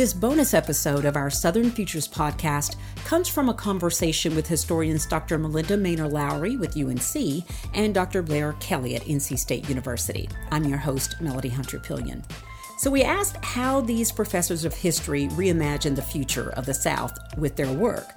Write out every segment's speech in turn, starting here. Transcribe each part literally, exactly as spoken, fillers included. This bonus episode of our Southern Futures podcast comes from a conversation with historians Doctor Malinda Maynor Lowery with U N C and Doctor Blair Kelley at N C State University. I'm your host, Melody Hunter-Pillion. So we asked how these professors of history reimagine the future of the South with their work.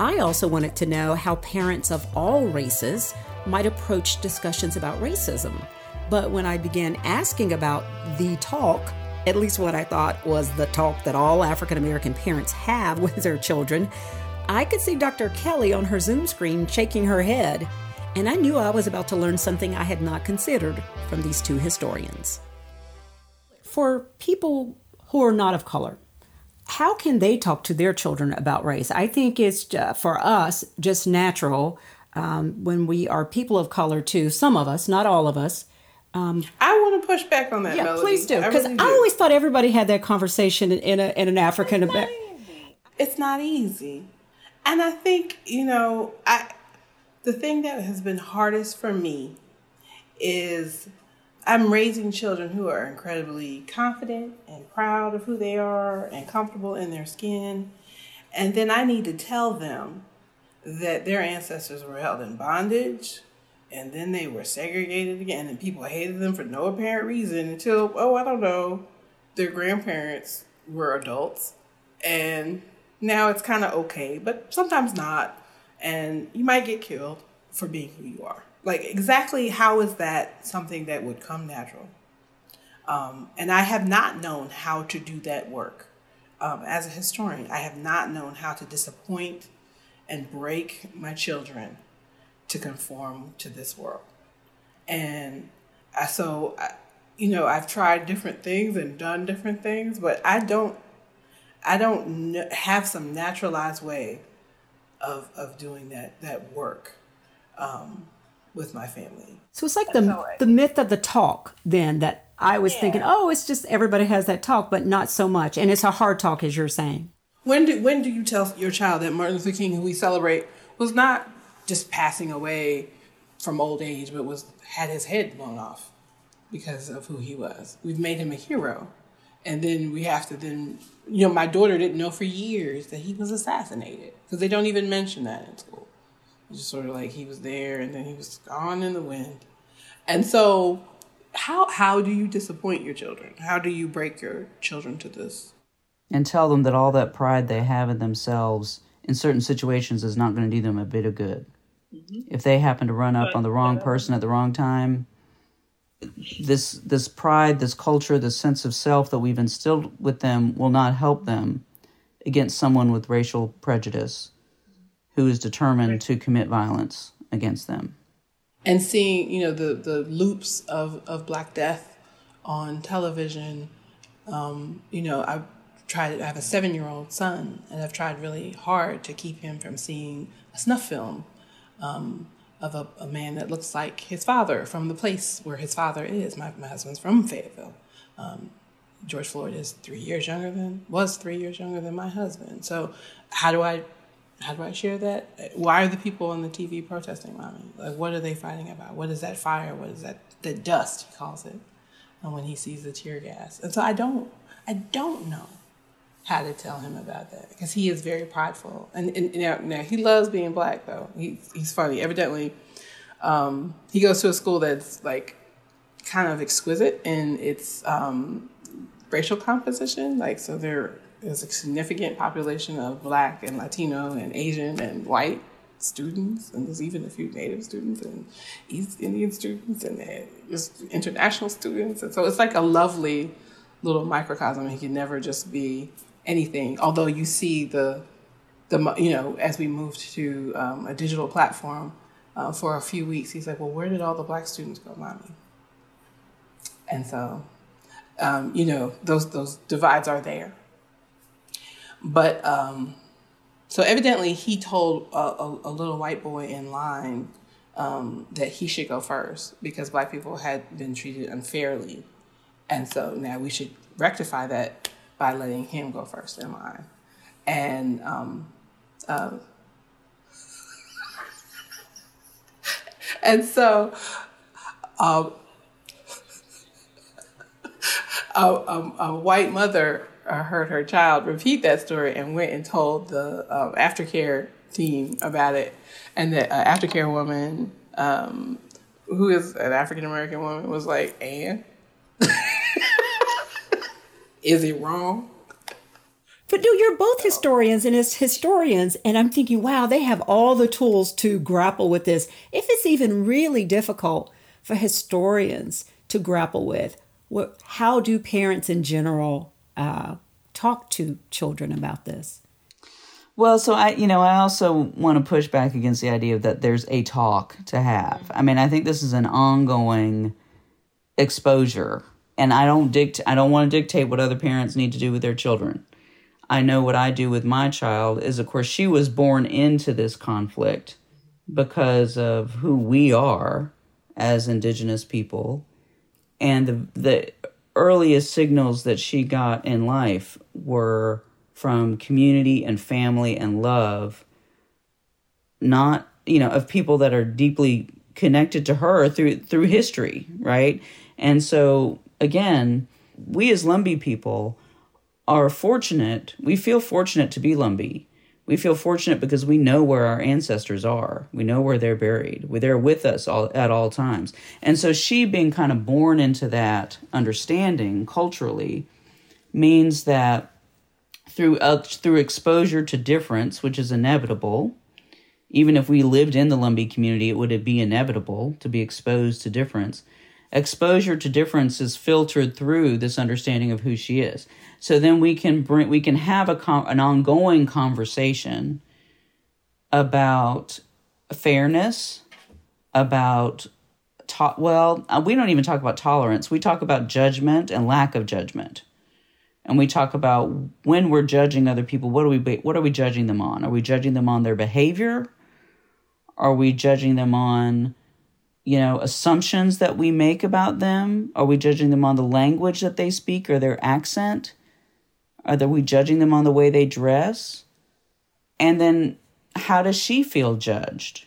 I also wanted to know how parents of all races might approach discussions about racism. But when I began asking about the talk, at least what I thought was the talk that all African-American parents have with their children, I could see Doctor Kelley on her Zoom screen shaking her head, and I knew I was about to learn something I had not considered from these two historians. For people who are not of color, how can they talk to their children about race? I think it's, uh, for us, just natural um, when we are people of color too, some of us, not all of us. Um, I want to push back on that, yeah, Melody. Please do, because I, really I always thought everybody had that conversation in, a, in an African... It's not, easy. it's not easy. And I think, you know, I the thing that has been hardest for me is I'm raising children who are incredibly confident and proud of who they are and comfortable in their skin. And then I need to tell them that their ancestors were held in bondage, and then they were segregated again, and people hated them for no apparent reason until, oh, I don't know, their grandparents were adults. And now it's kind of okay, but sometimes not. And you might get killed for being who you are. Like, exactly how is that something that would come natural? Um, and I have not known how to do that work. Um, as a historian, I have not known how to disappoint and break my children to conform to this world. And I, so, I, you know, I've tried different things and done different things, but I don't, I don't have some naturalized way of of doing that that work um, with my family. So it's like the I, the myth of the talk then that I was yeah. thinking, oh, it's just everybody has that talk, but not so much, and it's a hard talk, as you're saying. When do when do you tell your child that Martin Luther King, who we celebrate, was not just passing away from old age, but was had his head blown off because of who he was? We've made him a hero. And then we have to then, you know, my daughter didn't know for years that he was assassinated because they don't even mention that in school. It's just sort of like he was there and then he was gone in the wind. And so how how do you disappoint your children? How do you break your children to this? And tell them that all that pride they have in themselves in certain situations is not going to do them a bit of good. If they happen to run up on the wrong person at the wrong time, this this pride, this culture, this sense of self that we've instilled with them will not help them against someone with racial prejudice who is determined to commit violence against them. And seeing, you know, the, the loops of, of Black Death on television, um, you know, I tried, I have a seven-year-old son, and I've tried really hard to keep him from seeing a snuff film Um, of a, a man that looks like his father from the place where his father is. My, my husband's from Fayetteville. Um, George Floyd is three years younger than, was three years younger than my husband. So how do I, how do I share that? Why are the people on the T V protesting mommy? Like, what are they fighting about? What is that fire? What is that, that dust, he calls it, and when he sees the tear gas. And so I don't, I don't know how to tell him about that, because he is very prideful. And, and, and now, now he loves being Black, though. He, he's funny. Evidently, um, he goes to a school that's like kind of exquisite in its um, racial composition. Like, so there is a significant population of Black and Latino and Asian and white students, and there's even a few Native students and East Indian students and there's international students. And so it's like a lovely little microcosm. He can never just be anything, although you see the, the you know, as we moved to um, a digital platform uh, for a few weeks, he's like, well, where did all the Black students go, mommy? And so, um, you know, those those divides are there. But um, so evidently he told a, a, a little white boy in line um, that he should go first because Black people had been treated unfairly. And so now we should rectify that by letting him go first in line. And um, uh, and so um, a, a, a white mother uh, heard her child repeat that story and went and told the uh, aftercare team about it. And the uh, aftercare woman, um, who is an African-American woman, was like, "And is it wrong?" But no, you're both historians and as historians, and I'm thinking, wow, they have all the tools to grapple with this. If it's even really difficult for historians to grapple with, what, how do parents in general uh, talk to children about this? Well, so I, you know, I also want to push back against the idea that there's a talk to have. I mean, I think this is an ongoing exposure, and I don't dict- I don't want to dictate what other parents need to do with their children. I know what I do with my child is, of course, she was born into this conflict because of who we are as Indigenous people. And the, the earliest signals that she got in life were from community and family and love, not, you know, of people that are deeply connected to her through through history, right? And so, again, we as Lumbee people are fortunate. We feel fortunate to be Lumbee. We feel fortunate because we know where our ancestors are. We know where they're buried. They're with us all, at all times. And so she being kind of born into that understanding culturally means that through uh, through exposure to difference, which is inevitable, even if we lived in the Lumbee community, it would be inevitable to be exposed to difference. Exposure to difference is filtered through this understanding of who she is. So then we can bring, we can have a con- an ongoing conversation about fairness, about to- well, we don't even talk about tolerance. We talk about judgment and lack of judgment, and we talk about when we're judging other people. What are we? What are we judging them on? Are we judging them on their behavior? Are we judging them on, you know, assumptions that we make about them? Are we judging them on the language that they speak or their accent? Are we judging them on the way they dress? And then how does she feel judged?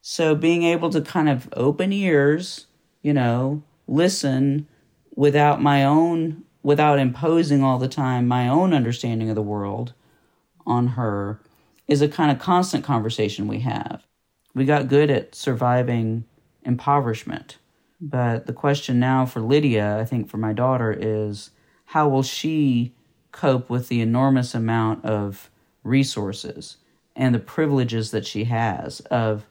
So being able to kind of open ears, you know, listen without my own, without imposing all the time my own understanding of the world on her is a kind of constant conversation we have. We got good at surviving impoverishment. But the question now for Lydia, I think for my daughter, is how will she cope with the enormous amount of resources and the privileges that she has of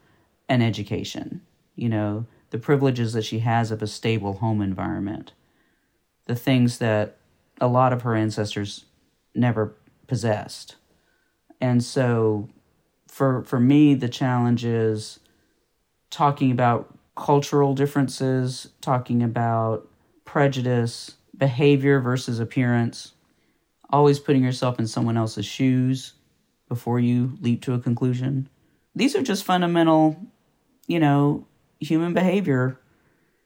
an education, you know, the privileges that she has of a stable home environment, the things that a lot of her ancestors never possessed. And so for for me, the challenge is talking about cultural differences, talking about prejudice, behavior versus appearance, always putting yourself in someone else's shoes before you leap to a conclusion. These are just fundamental, you know, human behavior.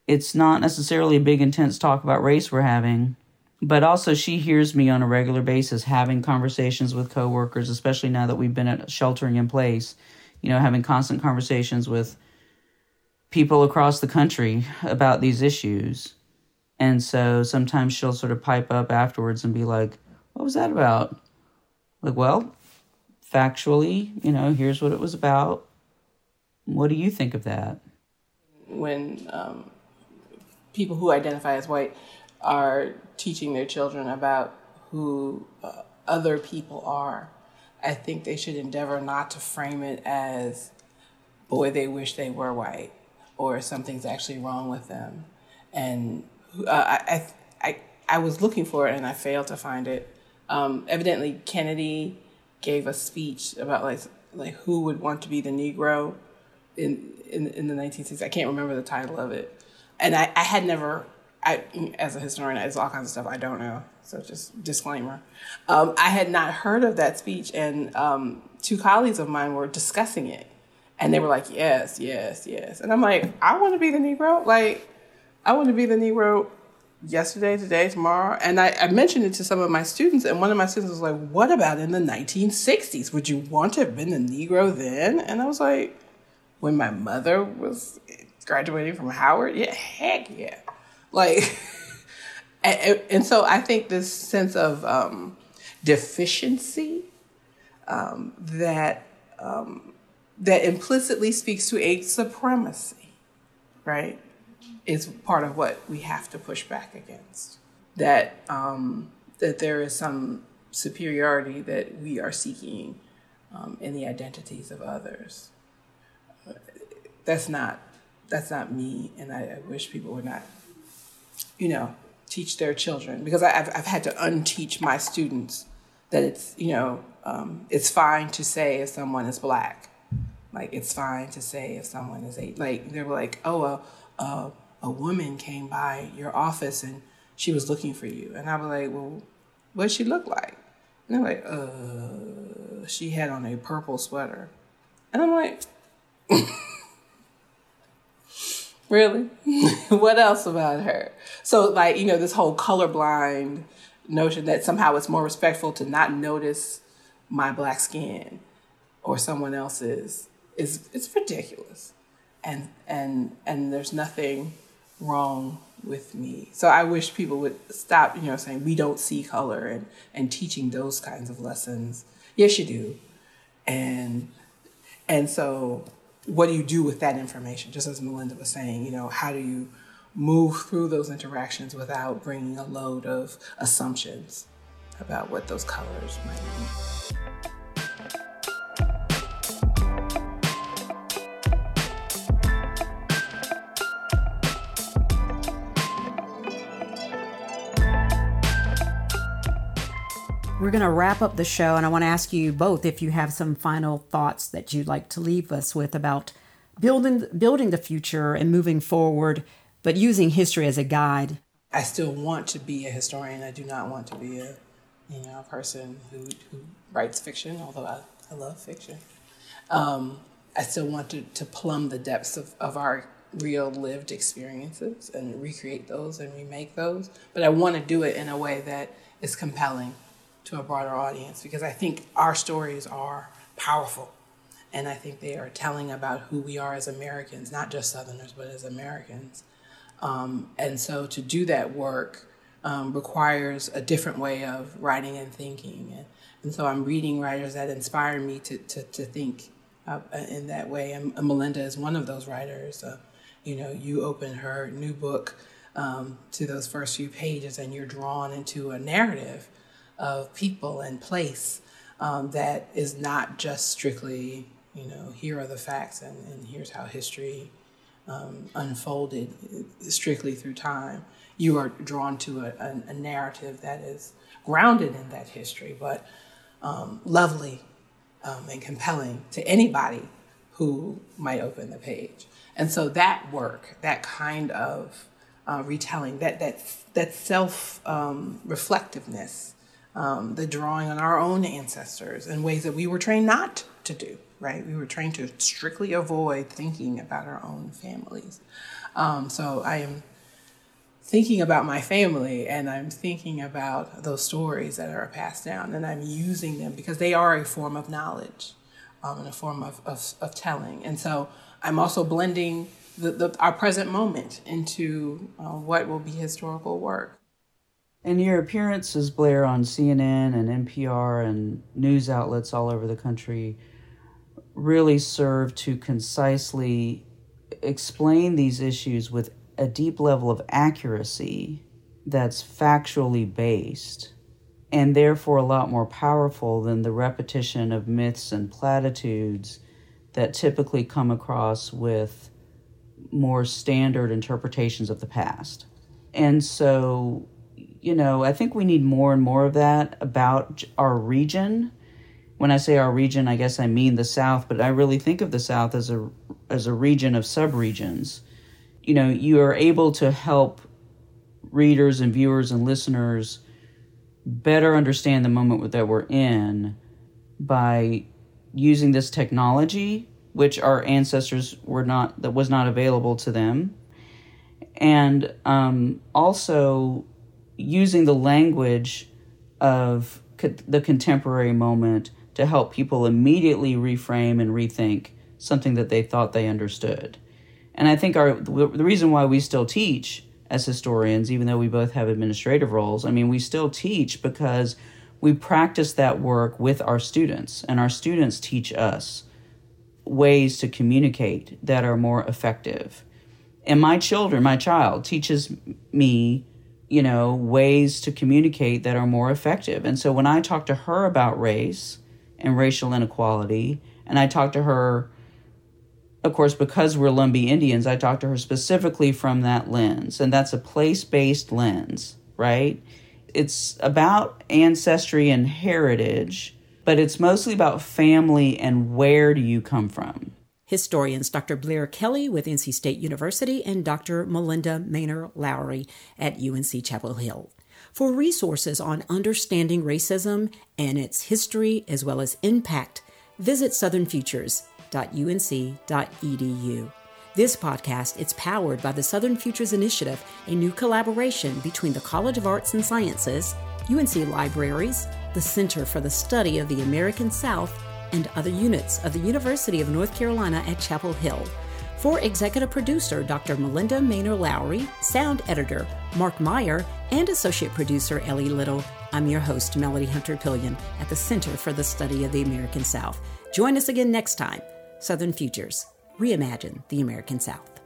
It's not necessarily a big, intense talk about race we're having, but also she hears me on a regular basis having conversations with coworkers, especially now that we've been at sheltering in place, you know, having constant conversations with people across the country about these issues. And so sometimes she'll sort of pipe up afterwards and be like, "What was that about?" Like, well, factually, you know, here's what it was about. What do you think of that? When um, people who identify as white are teaching their children about who uh, other people are, I think they should endeavor not to frame it as, boy, they wish they were white, or something's actually wrong with them. And uh, I, I, I was looking for it and I failed to find it. Um, evidently, Kennedy gave a speech about like like who would want to be the Negro in in, in the nineteen sixties. I can't remember the title of it. And I, I had never, I as a historian, it's all kinds of stuff I don't know, so just disclaimer. Um, I had not heard of that speech, and um, two colleagues of mine were discussing it. And they were like, yes, yes, yes. And I'm like, I want to be the Negro. Like, I want to be the Negro yesterday, today, tomorrow. And I, I mentioned it to some of my students. And one of my students was like, what about in the nineteen sixties? Would you want to have been the Negro then? And I was like, when my mother was graduating from Howard? Yeah, heck yeah. Like, and, and so I think this sense of um, deficiency um, that um, that implicitly speaks to age supremacy, right? Is part of what we have to push back against. That um, that there is some superiority that we are seeking um, in the identities of others. That's not that's not me, and I, I wish people would not, you know, teach their children, because I've I've had to unteach my students that it's you know um, it's fine to say if someone is black, like it's fine to say if someone is a like they were like oh well. Uh, a woman came by your office and she was looking for you. And I was like, well, what does she look like? And they're like, uh, she had on a purple sweater. And I'm like, really? What else about her? So like, you know, this whole colorblind notion that somehow it's more respectful to not notice my black skin or someone else's is, it's ridiculous. And and and there's nothing wrong with me. So I wish people would stop, you know, saying we don't see color and, and teaching those kinds of lessons. Yes, you do. And and so what do you do with that information? Just as Malinda was saying, you know, how do you move through those interactions without bringing a load of assumptions about what those colors might be? We're going to wrap up the show, and I want to ask you both if you have some final thoughts that you'd like to leave us with about building building the future and moving forward, but using history as a guide. I still want to be a historian. I do not want to be a you know a person who, who writes fiction, although I, I love fiction. Um, I still want to, to plumb the depths of, of our real lived experiences and recreate those and remake those, but I want to do it in a way that is compelling to a broader audience, because I think our stories are powerful. And I think they are telling about who we are as Americans, not just Southerners, but as Americans. Um, and so to do that work um, requires a different way of writing and thinking. And, and so I'm reading writers that inspire me to to, to think uh, in that way. And, and Malinda is one of those writers. Uh, you know, you open her new book um, to those first few pages and you're drawn into a narrative of people and place um, that is not just strictly, you know, here are the facts and, and here's how history um, unfolded strictly through time. You are drawn to a, a, a narrative that is grounded in that history, but um, lovely um, and compelling to anybody who might open the page. And so that work, that kind of uh, retelling, that that, that self-reflectiveness, um, Um, the drawing on our own ancestors in ways that we were trained not to do, right? We were trained to strictly avoid thinking about our own families. Um, so I am thinking about my family, and I'm thinking about those stories that are passed down, and I'm using them because they are a form of knowledge um, and a form of, of, of telling. And so I'm also blending the, the, our present moment into uh, what will be historical work. And your appearances, Blair, on C N N and N P R and news outlets all over the country really serve to concisely explain these issues with a deep level of accuracy that's factually based and therefore a lot more powerful than the repetition of myths and platitudes that typically come across with more standard interpretations of the past. And so, you know, I think we need more and more of that about our region. When I say our region, I guess I mean the South, but I really think of the South as a as a region of subregions. You know, you are able to help readers and viewers and listeners better understand the moment that we're in by using this technology, which our ancestors were not, that was not available to them, and um, also using the language of co- the contemporary moment to help people immediately reframe and rethink something that they thought they understood. And I think our the reason why we still teach as historians, even though we both have administrative roles, I mean, we still teach because we practice that work with our students, and our students teach us ways to communicate that are more effective. And my children, my child teaches me, you know, ways to communicate that are more effective. And so when I talk to her about race and racial inequality, and I talk to her, of course, because we're Lumbee Indians, I talk to her specifically from that lens. And that's a place-based lens, right? It's about ancestry and heritage, but it's mostly about family and where do you come from. Historians Doctor Blair Kelley with N C State University and Doctor Malinda Maynor Lowery at U N C Chapel Hill. For resources on understanding racism and its history as well as impact, visit southern futures dot u n c dot e d u. This podcast is powered by the Southern Futures Initiative, a new collaboration between the College of Arts and Sciences, U N C Libraries, the Center for the Study of the American South, and other units of the University of North Carolina at Chapel Hill. For executive producer, Doctor Malinda Maynor Lowery, sound editor, Mark Meyer, and associate producer, Ellie Little, I'm your host, Melody Hunter-Pillion, at the Center for the Study of the American South. Join us again next time. Southern Futures, reimagine the American South.